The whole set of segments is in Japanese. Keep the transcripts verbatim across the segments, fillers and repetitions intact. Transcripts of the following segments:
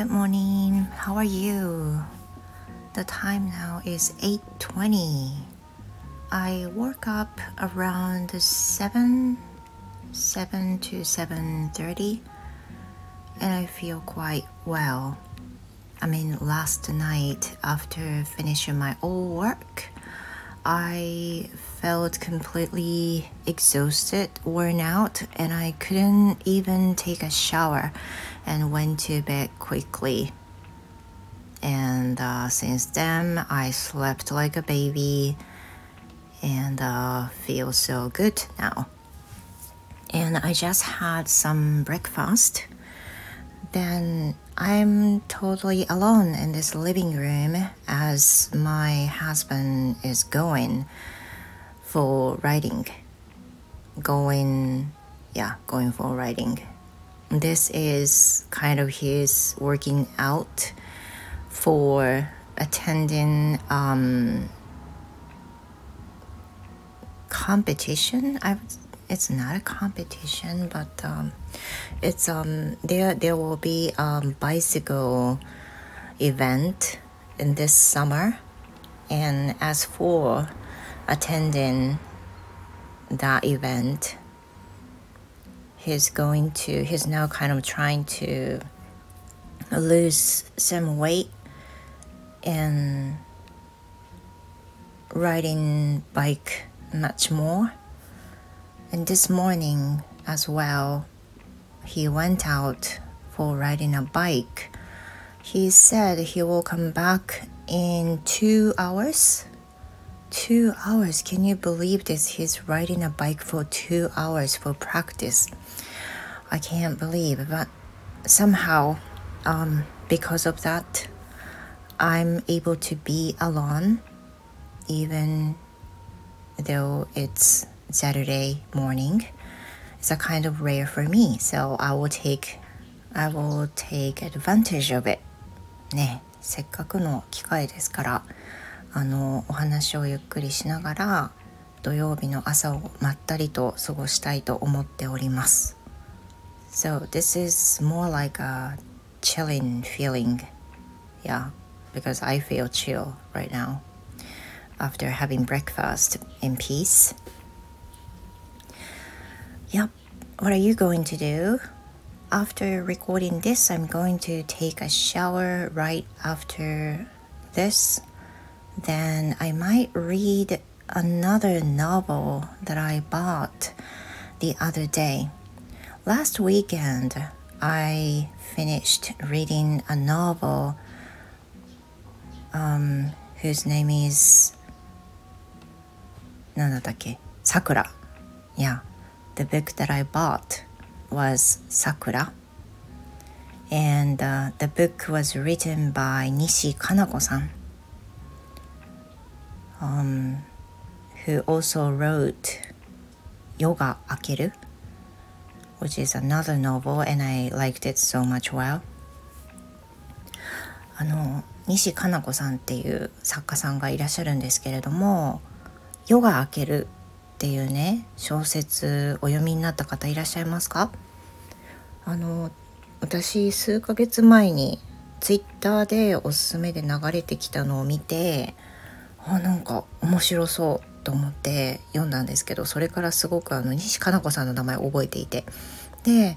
Good morning. How are you? The time now is eight twenty. I woke up around seven, seven to seven thirty, and I feel quite well. I mean, last night after finishing my old work, I felt completely exhausted, worn out, and I couldn't even take a shower and went to bed quickly. And uh, since then, I slept like a baby and uh, feel so good now. And I just had some breakfast. Then I'm totally alone in this living room as my husband is going for riding. Going, yeah, going for riding. This is kind of his working out for attending um, competition. I would It's not a competition, but um, it's um there there will be a bicycle event in this summer, and as for attending that event, he's going to he's now kind of trying to lose some weight and riding bike much more. And this morning as well, he went out for riding a bike. He said he will come back in two hours. Two hours, can you believe this? He's riding a bike for two hours for practice. I can't believe, but somehow, um, because of that, I'm able to be alone, even though it's Saturday morning. It's a kind of rare for me, so I will take, I will take advantage of it. ね、せっかくの機会ですから、あのお話をゆっくりしながら土曜日の朝をまったりと過ごしたいと思っております。So this is more like a chilling feeling, yeah, because I feel chill right now after having breakfast in peace.Yep, what are you going to do? After recording this, I'm going to take a shower right after this. Then I might read another novel that I bought the other day. Last weekend, I finished reading a novel um, whose name is Nanatake Sakura. Yeah.The book that I bought was Sakura, and uh, the book was written by Nishi Kanako-san, um, who also wrote Yoga Akeru, which is another novel, and I liked it so much well. あの、西かなこさんっていう作家さんがいらっしゃるんですけれども、夜が明けるっていうね、小説お読みになった方いらっしゃいますか？あの私数ヶ月前にツイッターでおすすめで流れてきたのを見て、あなんか面白そうと思って読んだんですけど、それからすごくあの西かなこさんの名前を覚えていて、で、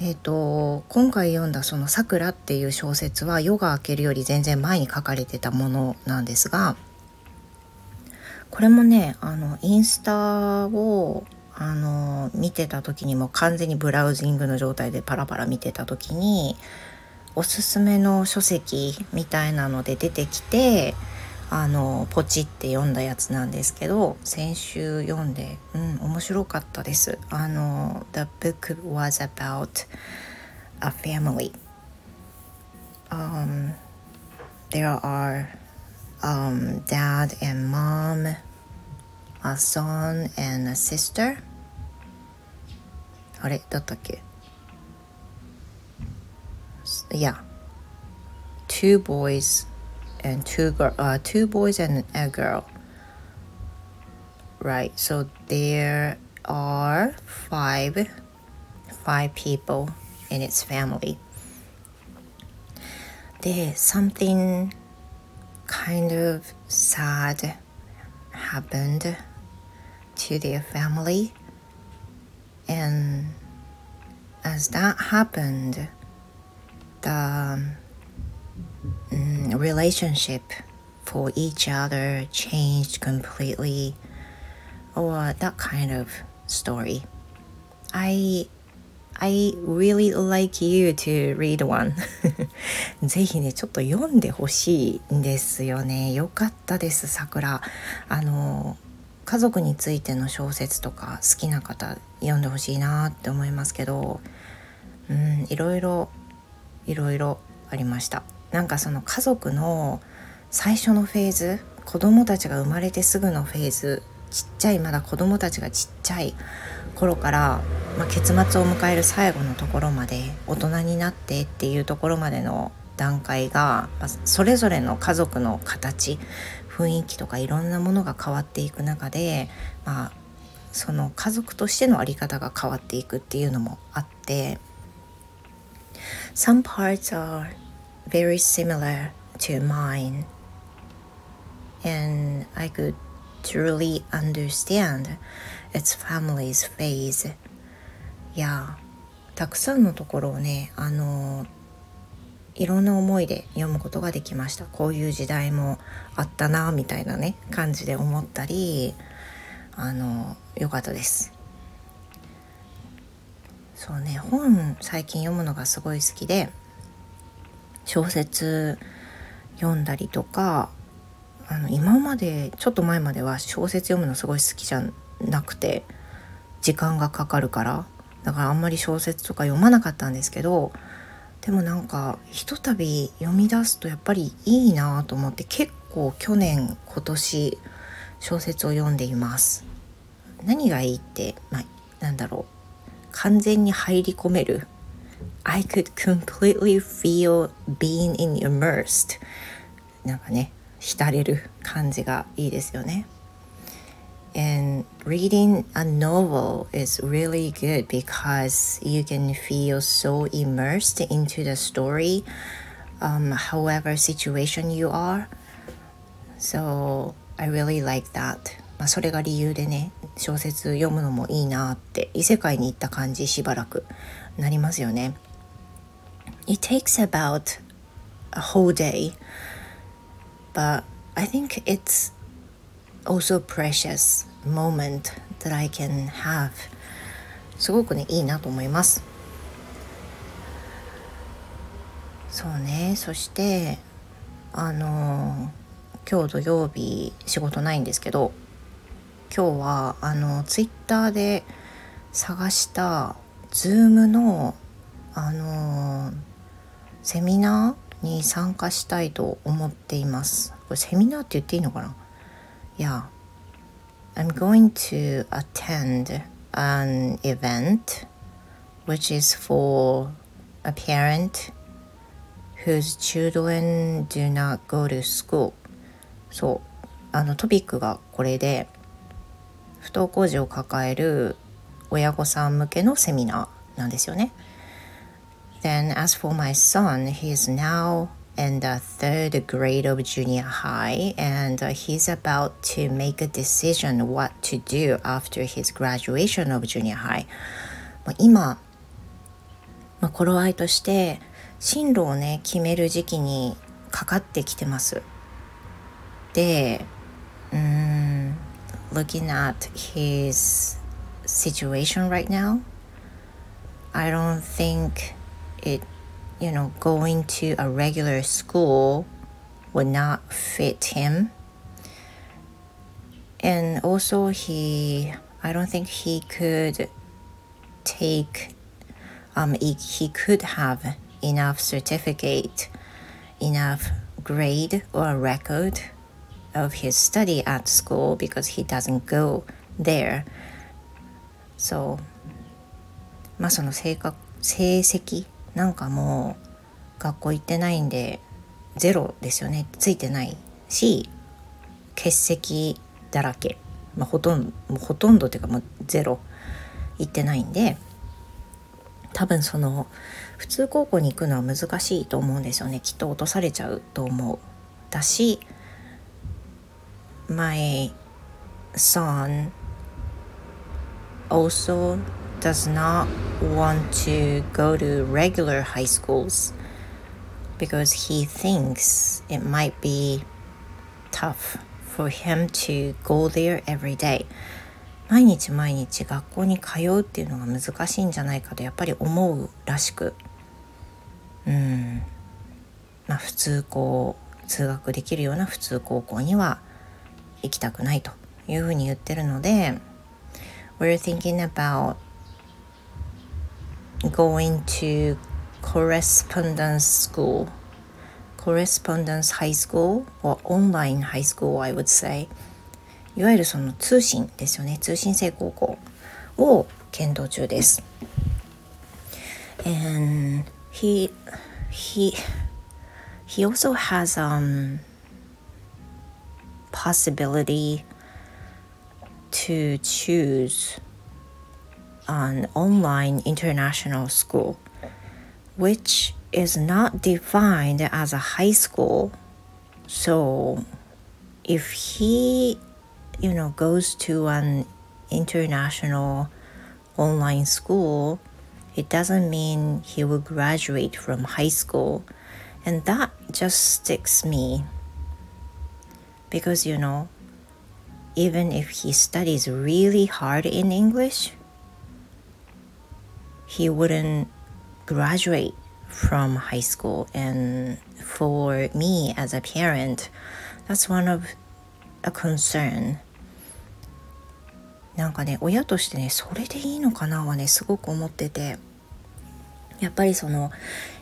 えーと、今回読んだそのさくらっていう小説は夜が明けるより全然前に書かれてたものなんですが、これもね、あのインスタをあの見てた時にも完全にブラウジングの状態でパラパラ見てた時におすすめの書籍みたいなので出てきて、あのポチって読んだやつなんですけど、先週読んで、うん、面白かったです。あの The book was about a family、um, There are Um, dad and mom, a son and a sister. あれだったっけ？ Yeah, two boys and two girl.、Uh, two boys and a girl. Right. So there are five, five people in its family. で something kind of sad happened to their family, and as that happened, the um, relationship for each other changed completely, or that kind of story. I I really like you to read one. ぜひねちょっと読んでほしいんですよね。よかったですさくら。あの家族についての小説とか好きな方読んでほしいなって思いますけど、うんいろいろいろいろありました。なんかその家族の最初のフェーズ、子供たちが生まれてすぐのフェーズ、ちっちゃいまだ子供たちがちっちゃい頃から、まあ、結末を迎える最後のところまで大人になってっていうところまでの段階が、まあ、それぞれの家族の形雰囲気とかいろんなものが変わっていく中で、まあ、その家族としての在り方が変わっていくっていうのもあって Some parts are very similar to mine and I could truly understand its family's phase. いやたくさんのところをねあのいろんな思いで読むことができました。こういう時代もあったなみたいなね感じで思ったりあのよかったです。そうね本最近読むのがすごい好きで小説読んだりとかあの今までちょっと前までは小説読むのすごい好きじゃなくて時間がかかるからだからあんまり小説とか読まなかったんですけどでもなんかひとたび読み出すとやっぱりいいなと思って結構去年今年小説を読んでいます。何がいいって、まあ、なんだろう完全に入り込める I could completely feel being immersed なんかね浸れる感じがいいですよね。 And reading a novel is really good because you can feel so immersed into the story, um, however situation you are. So I really like that. まあそれが理由でね、小説読むのもいいなって異世界に行った感じしばらくなりますよね。 It takes about a whole day.But I think it's also a precious moment that I can have. すごくねいいなと思います。そうね。そしてあの今日土曜日仕事ないんですけど、今日はあのツイッターで探したZoomのあのセミナーに参加したいと思っています。これセミナーって言っていいのかな？ Yeah, I'm going to attend an event which is for a parent whose children do not go to school. そう、あのトピックがこれで不登校児を抱える親御さん向けのセミナーなんですよね。Then as for my son, he is now in the third grade of junior high, and he's about to make a decision what to do after his graduation of junior high. 今、まあ、頃合いとして進路をね決める時期にかかってきてます。で、うーん、looking at his situation right now, I don't think.It, you know, going to a regular school would not fit him. And also he, I don't think he could take, um, he, he could have enough certificate, enough grade or record of his study at school because he doesn't go there. So, まあその成果、成績なんかもう学校行ってないんでゼロですよね。ついてないし欠席だらけ、まあ、ほとんどほとんどっていうかもうゼロ行ってないんで多分その普通高校に行くのは難しいと思うんですよね。きっと落とされちゃうと思う。だし My son also does not want to go to regular high schools because he thinks it might be tough for him to go there every day。毎日毎日学校に通うっていうのが難しいんじゃないかとやっぱり思うらしく、うん、まあ普通こう通学できるような普通高校には行きたくないというふうに言ってるので、 We're thinking about going to correspondence school, correspondence high school or online high school I would say。いわゆるその通信ですよね。通信制高校を検討中です。And he he he also has um possibility to choose an online international school, which is not defined as a high school. So if he you know, goes to an international online school, it doesn't mean he will graduate from high school. And that just sticks me. Because, you know, even if he studies really hard in English, he wouldn't graduate from high school. And for me as a parent, that's one of a concern.なんかね、親としてね、それでいいのかなはね、すごく思ってて、やっぱりその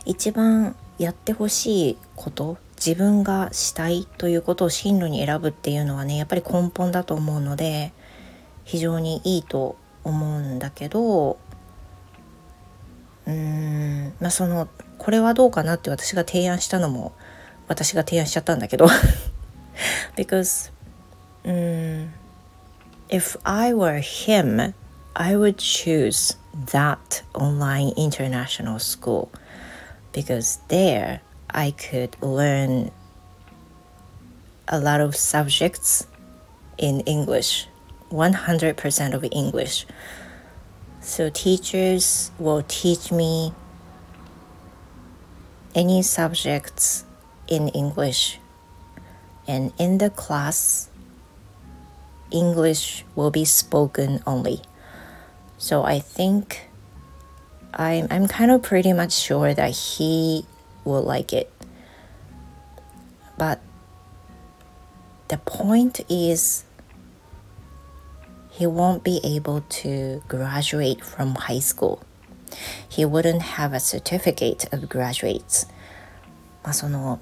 一番やってほしいこと、自分がしたいということを進路に選ぶっていうのはね、やっぱり根本だと思うので非常にいいと思うんだけど、うーん、まあそのこれはどうかなって私が提案したのも私が提案しちゃったんだけどbecause うーんIf I were him, I would choose that online international school because there I could learn a lot of subjects in English, one hundred percent of English. So teachers will teach me any subjects in English, and in the class,English will be spoken only. So I think I'm, I'm kind of pretty much sure that he will like it. But the point is he won't be able to graduate from high school. He wouldn't have a certificate of graduates. まあその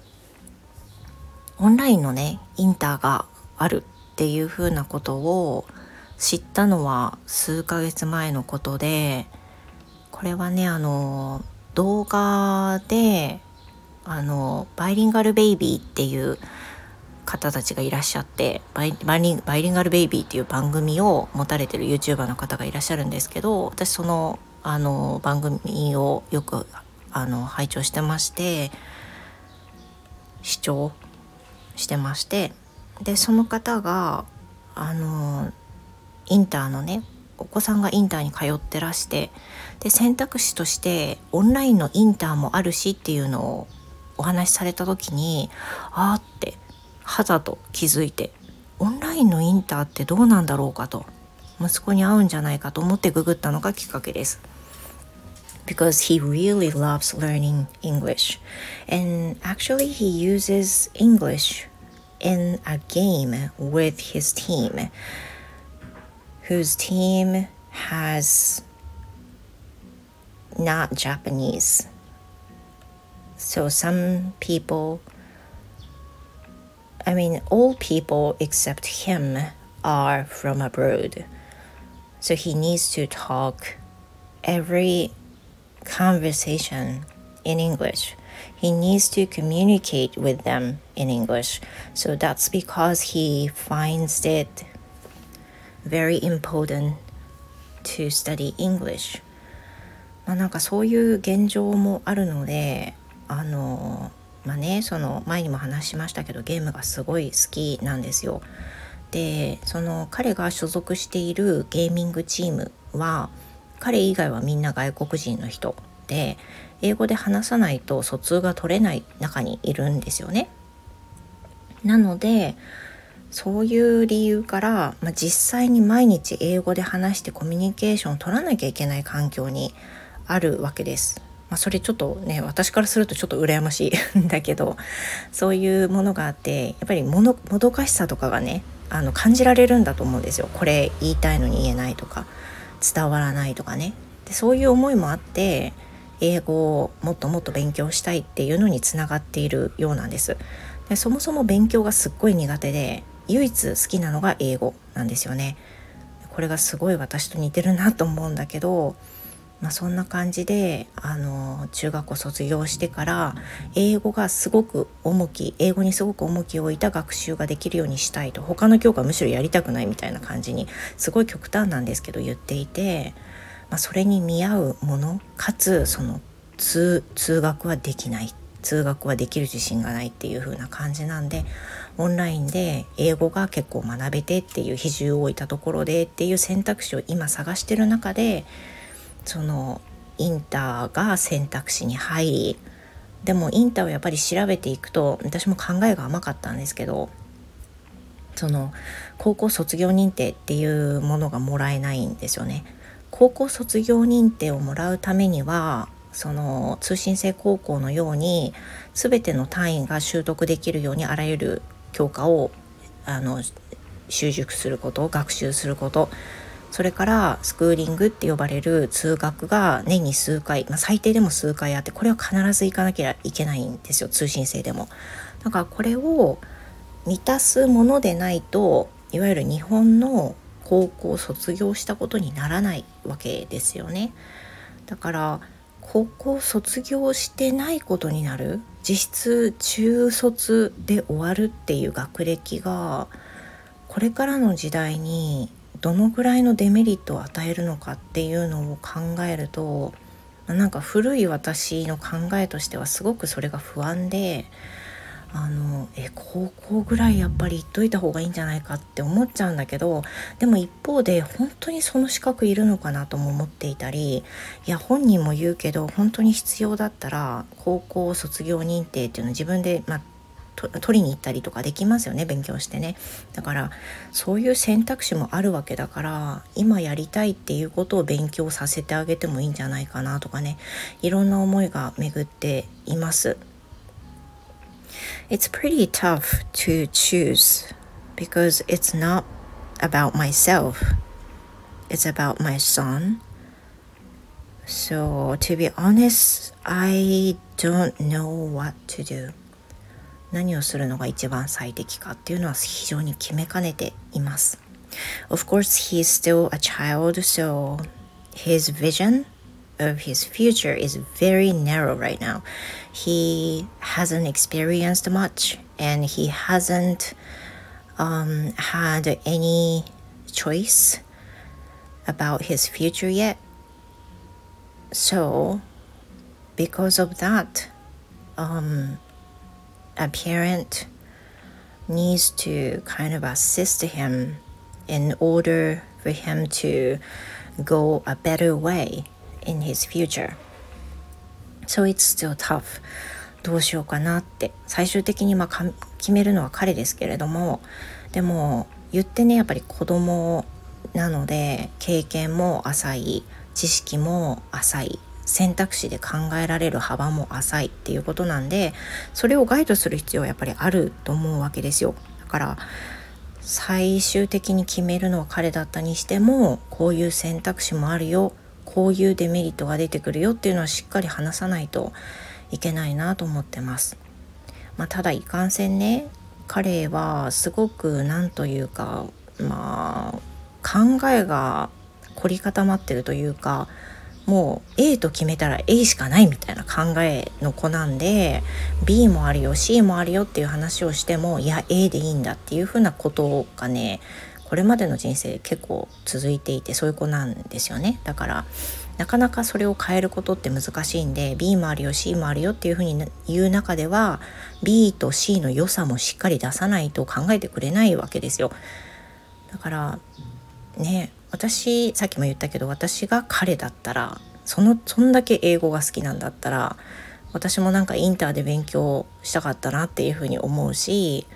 オンラインのね、インターがあるっていう風なことを知ったのは数ヶ月前のことで、これはね、あの動画であのバイリンガルベイビーっていう方たちがいらっしゃって、バイ、バイリン、バイリンガルベイビーっていう番組を持たれてる YouTuber の方がいらっしゃるんですけど、私その、あの番組をよくあの拝聴してまして、視聴してまして、でその方があのインターのね、お子さんがインターに通ってらして、で選択肢としてオンラインのインターもあるしっていうのをお話しされた時に、あーってはざと気づいて、オンラインのインターってどうなんだろうかと、息子に合うんじゃないかと思ってググったのがきっかけです。 Because he really loves learning English, and actually he uses English in a game with his team, whose team has not Japanese. So some people, I mean all people except him are from abroad. So he needs to talk every conversation in English.He needs to communicate with them in English. So that's because he finds it very important to study English. まあ、なんかそういう現状もあるので、あのまあね、その前にも話しましたけど、ゲームがすごい好きなんですよ。で、その彼が所属しているゲーミングチームは彼以外はみんな外国人の人で、英語で話さないと疎通が取れない中にいるんですよね。なのでそういう理由から、まあ、実際に毎日英語で話してコミュニケーションを取らなきゃいけない環境にあるわけです。まあ、それちょっとね、私からするとちょっと羨ましいんだけど、そういうものがあって、やっぱりもの、もどかしさとかがね、あの感じられるんだと思うんですよ。これ言いたいのに言えないとか、伝わらないとかね。で、そういう思いもあって、英語をもっともっと勉強したいっていうのにつながっているようなんです。で、そもそも勉強がすっごい苦手で、唯一好きなのが英語なんですよね。これがすごい私と似てるなと思うんだけど、まあ、そんな感じであの中学校卒業してから英語がすごく重き英語にすごく重きを置いた学習ができるようにしたいと、他の教科むしろやりたくないみたいな感じにすごい極端なんですけど言っていて、まあ、それに見合うものかつその 通, 通学はできない通学はできる自信がないっていう風な感じなんで、オンラインで英語が結構学べてっていう比重を置いたところでっていう選択肢を今探してる中で、そのインターが選択肢に入り、でもインターをやっぱり調べていくと、私も考えが甘かったんですけど、その高校卒業認定っていうものがもらえないんですよね。高校卒業認定をもらうためには、その通信制高校のように全ての単位が習得できるようにあらゆる教科をあの習熟すること、学習すること、それからスクーリングって呼ばれる通学が年に数回、まあ、最低でも数回あって、これは必ず行かなきゃいけないんですよ、通信制でも。だからこれを満たすものでないと、いわゆる日本の高校を卒業したことにならないわけですよね。だから高校卒業してないことになる、実質中卒で終わるっていう学歴がこれからの時代にどのぐらいのデメリットを与えるのかっていうのを考えると、なんか古い私の考えとしてはすごくそれが不安で、あのえ高校ぐらいやっぱり行っといた方がいいんじゃないかって思っちゃうんだけど、でも一方で本当にその資格いるのかなとも思っていたり、いや本人も言うけど、本当に必要だったら高校卒業認定っていうのを自分で、まあ、と取りに行ったりとかできますよね、勉強してね。だからそういう選択肢もあるわけだから、今やりたいっていうことを勉強させてあげてもいいんじゃないかなとかね、いろんな思いが巡っています。It's pretty tough to choose because it's not about myself. It's about my son. So to be honest, I don't know what to do. 何をするのが一番最適かっていうのは非常に決めかねています。Of course, he's still a child, so his vision of his future is very narrow right now. He hasn't experienced much and he hasn't um, had any choice about his future yet. So because of that, um, a parent needs to kind of assist him in order for him to go a better way.In his future. So it's still tough. どうしようかなって最終的にまあ決めるのは彼ですけれども、でも言ってね、やっぱり子供なので経験も浅い、知識も浅い、選択肢で考えられる幅も浅いっていうことなんで、それをガイドする必要はやっぱりあると思うわけですよ。だから最終的に決めるのは彼だったにしても、こういう選択肢もあるよ、こういうデメリットが出てくるよっていうのはしっかり話さないといけないなと思ってます。まあ、ただいかんせんね、彼はすごくなんというか、まあ、考えが凝り固まってるというか、もう A と決めたら A しかないみたいな考えの子なんで、 B もあるよ C もあるよっていう話をしても、いや A でいいんだっていうふうなことがね、これまでの人生結構続いていて、そういう子なんですよね。だからなかなかそれを変えることって難しいんで、 B もあるよ C もあるよっていうふうに言う中では B と C の良さもしっかり出さないと考えてくれないわけですよ。だからね、私さっきも言ったけど、私が彼だったら、そのそんだけ英語が好きなんだったら、私もなんかインターで勉強したかったなっていうふうに思うし、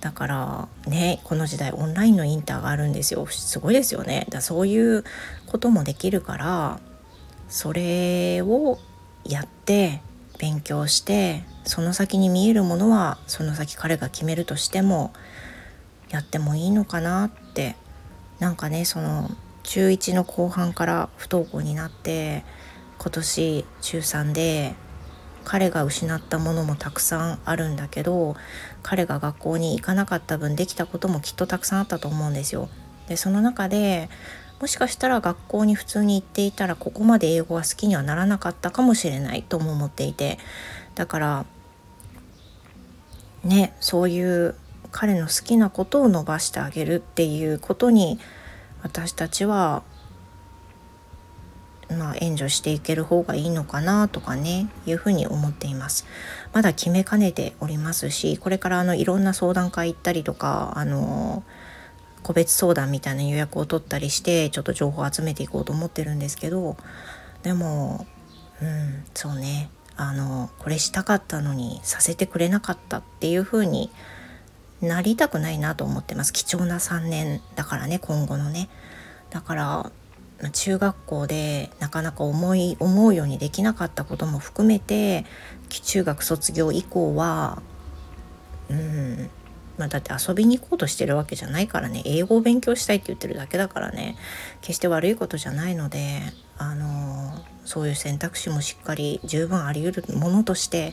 だからね、この時代オンラインのインターがあるんですよ。すごいですよね。だそういうこともできるから、それをやって勉強して、その先に見えるものはその先彼が決めるとしてもやってもいいのかなって。なんかね、その中いちの後半から不登校になって、今年中さんで彼が失ったものもたくさんあるんだけど、彼が学校に行かなかった分できたこともきっとたくさんあったと思うんですよ。で、その中でもしかしたら学校に普通に行っていたら、ここまで英語が好きにはならなかったかもしれないとも思っていて、だからね、そういう彼の好きなことを伸ばしてあげるっていうことに、私たちはまあ、援助していける方がいいのかなとかね、いうふうに思っています。まだ決めかねておりますし、これからあのいろんな相談会行ったりとか、あの個別相談みたいな予約を取ったりして、ちょっと情報を集めていこうと思ってるんですけど、でもうんそうね、あのこれしたかったのにさせてくれなかったっていうふうになりたくないなと思ってます。貴重なさんねんだからね、今後のね。だから中学校でなかなか思い思うようにできなかったことも含めて、中学卒業以降はうん、まあ、だって遊びに行こうとしてるわけじゃないからね、英語を勉強したいって言ってるだけだからね、決して悪いことじゃないので、あのそういう選択肢もしっかり十分あり得るものとして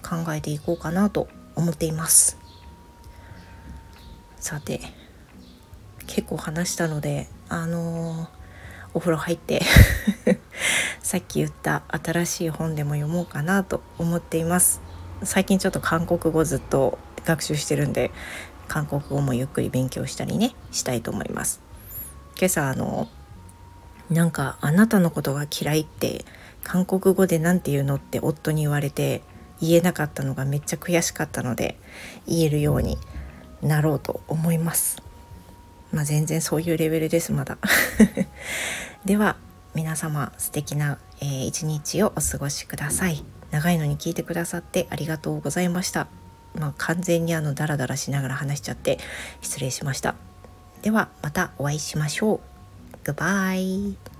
考えていこうかなと思っています。さて、結構話したので、あのお風呂入ってさっき言った新しい本でも読もうかなと思っています。最近ちょっと韓国語ずっと学習してるんで、韓国語もゆっくり勉強したりね、したいと思います。今朝あのなんかあなたのことが嫌いって韓国語でなんて言うのって夫に言われて、言えなかったのがめっちゃ悔しかったので、言えるようになろうと思います。まあ、全然そういうレベルです、まだでは皆様、素敵な、えー、一日をお過ごしください。長いのに聞いてくださってありがとうございました。まあ、完全にあのダラダラしながら話しちゃって失礼しました。ではまたお会いしましょう。グッバイ。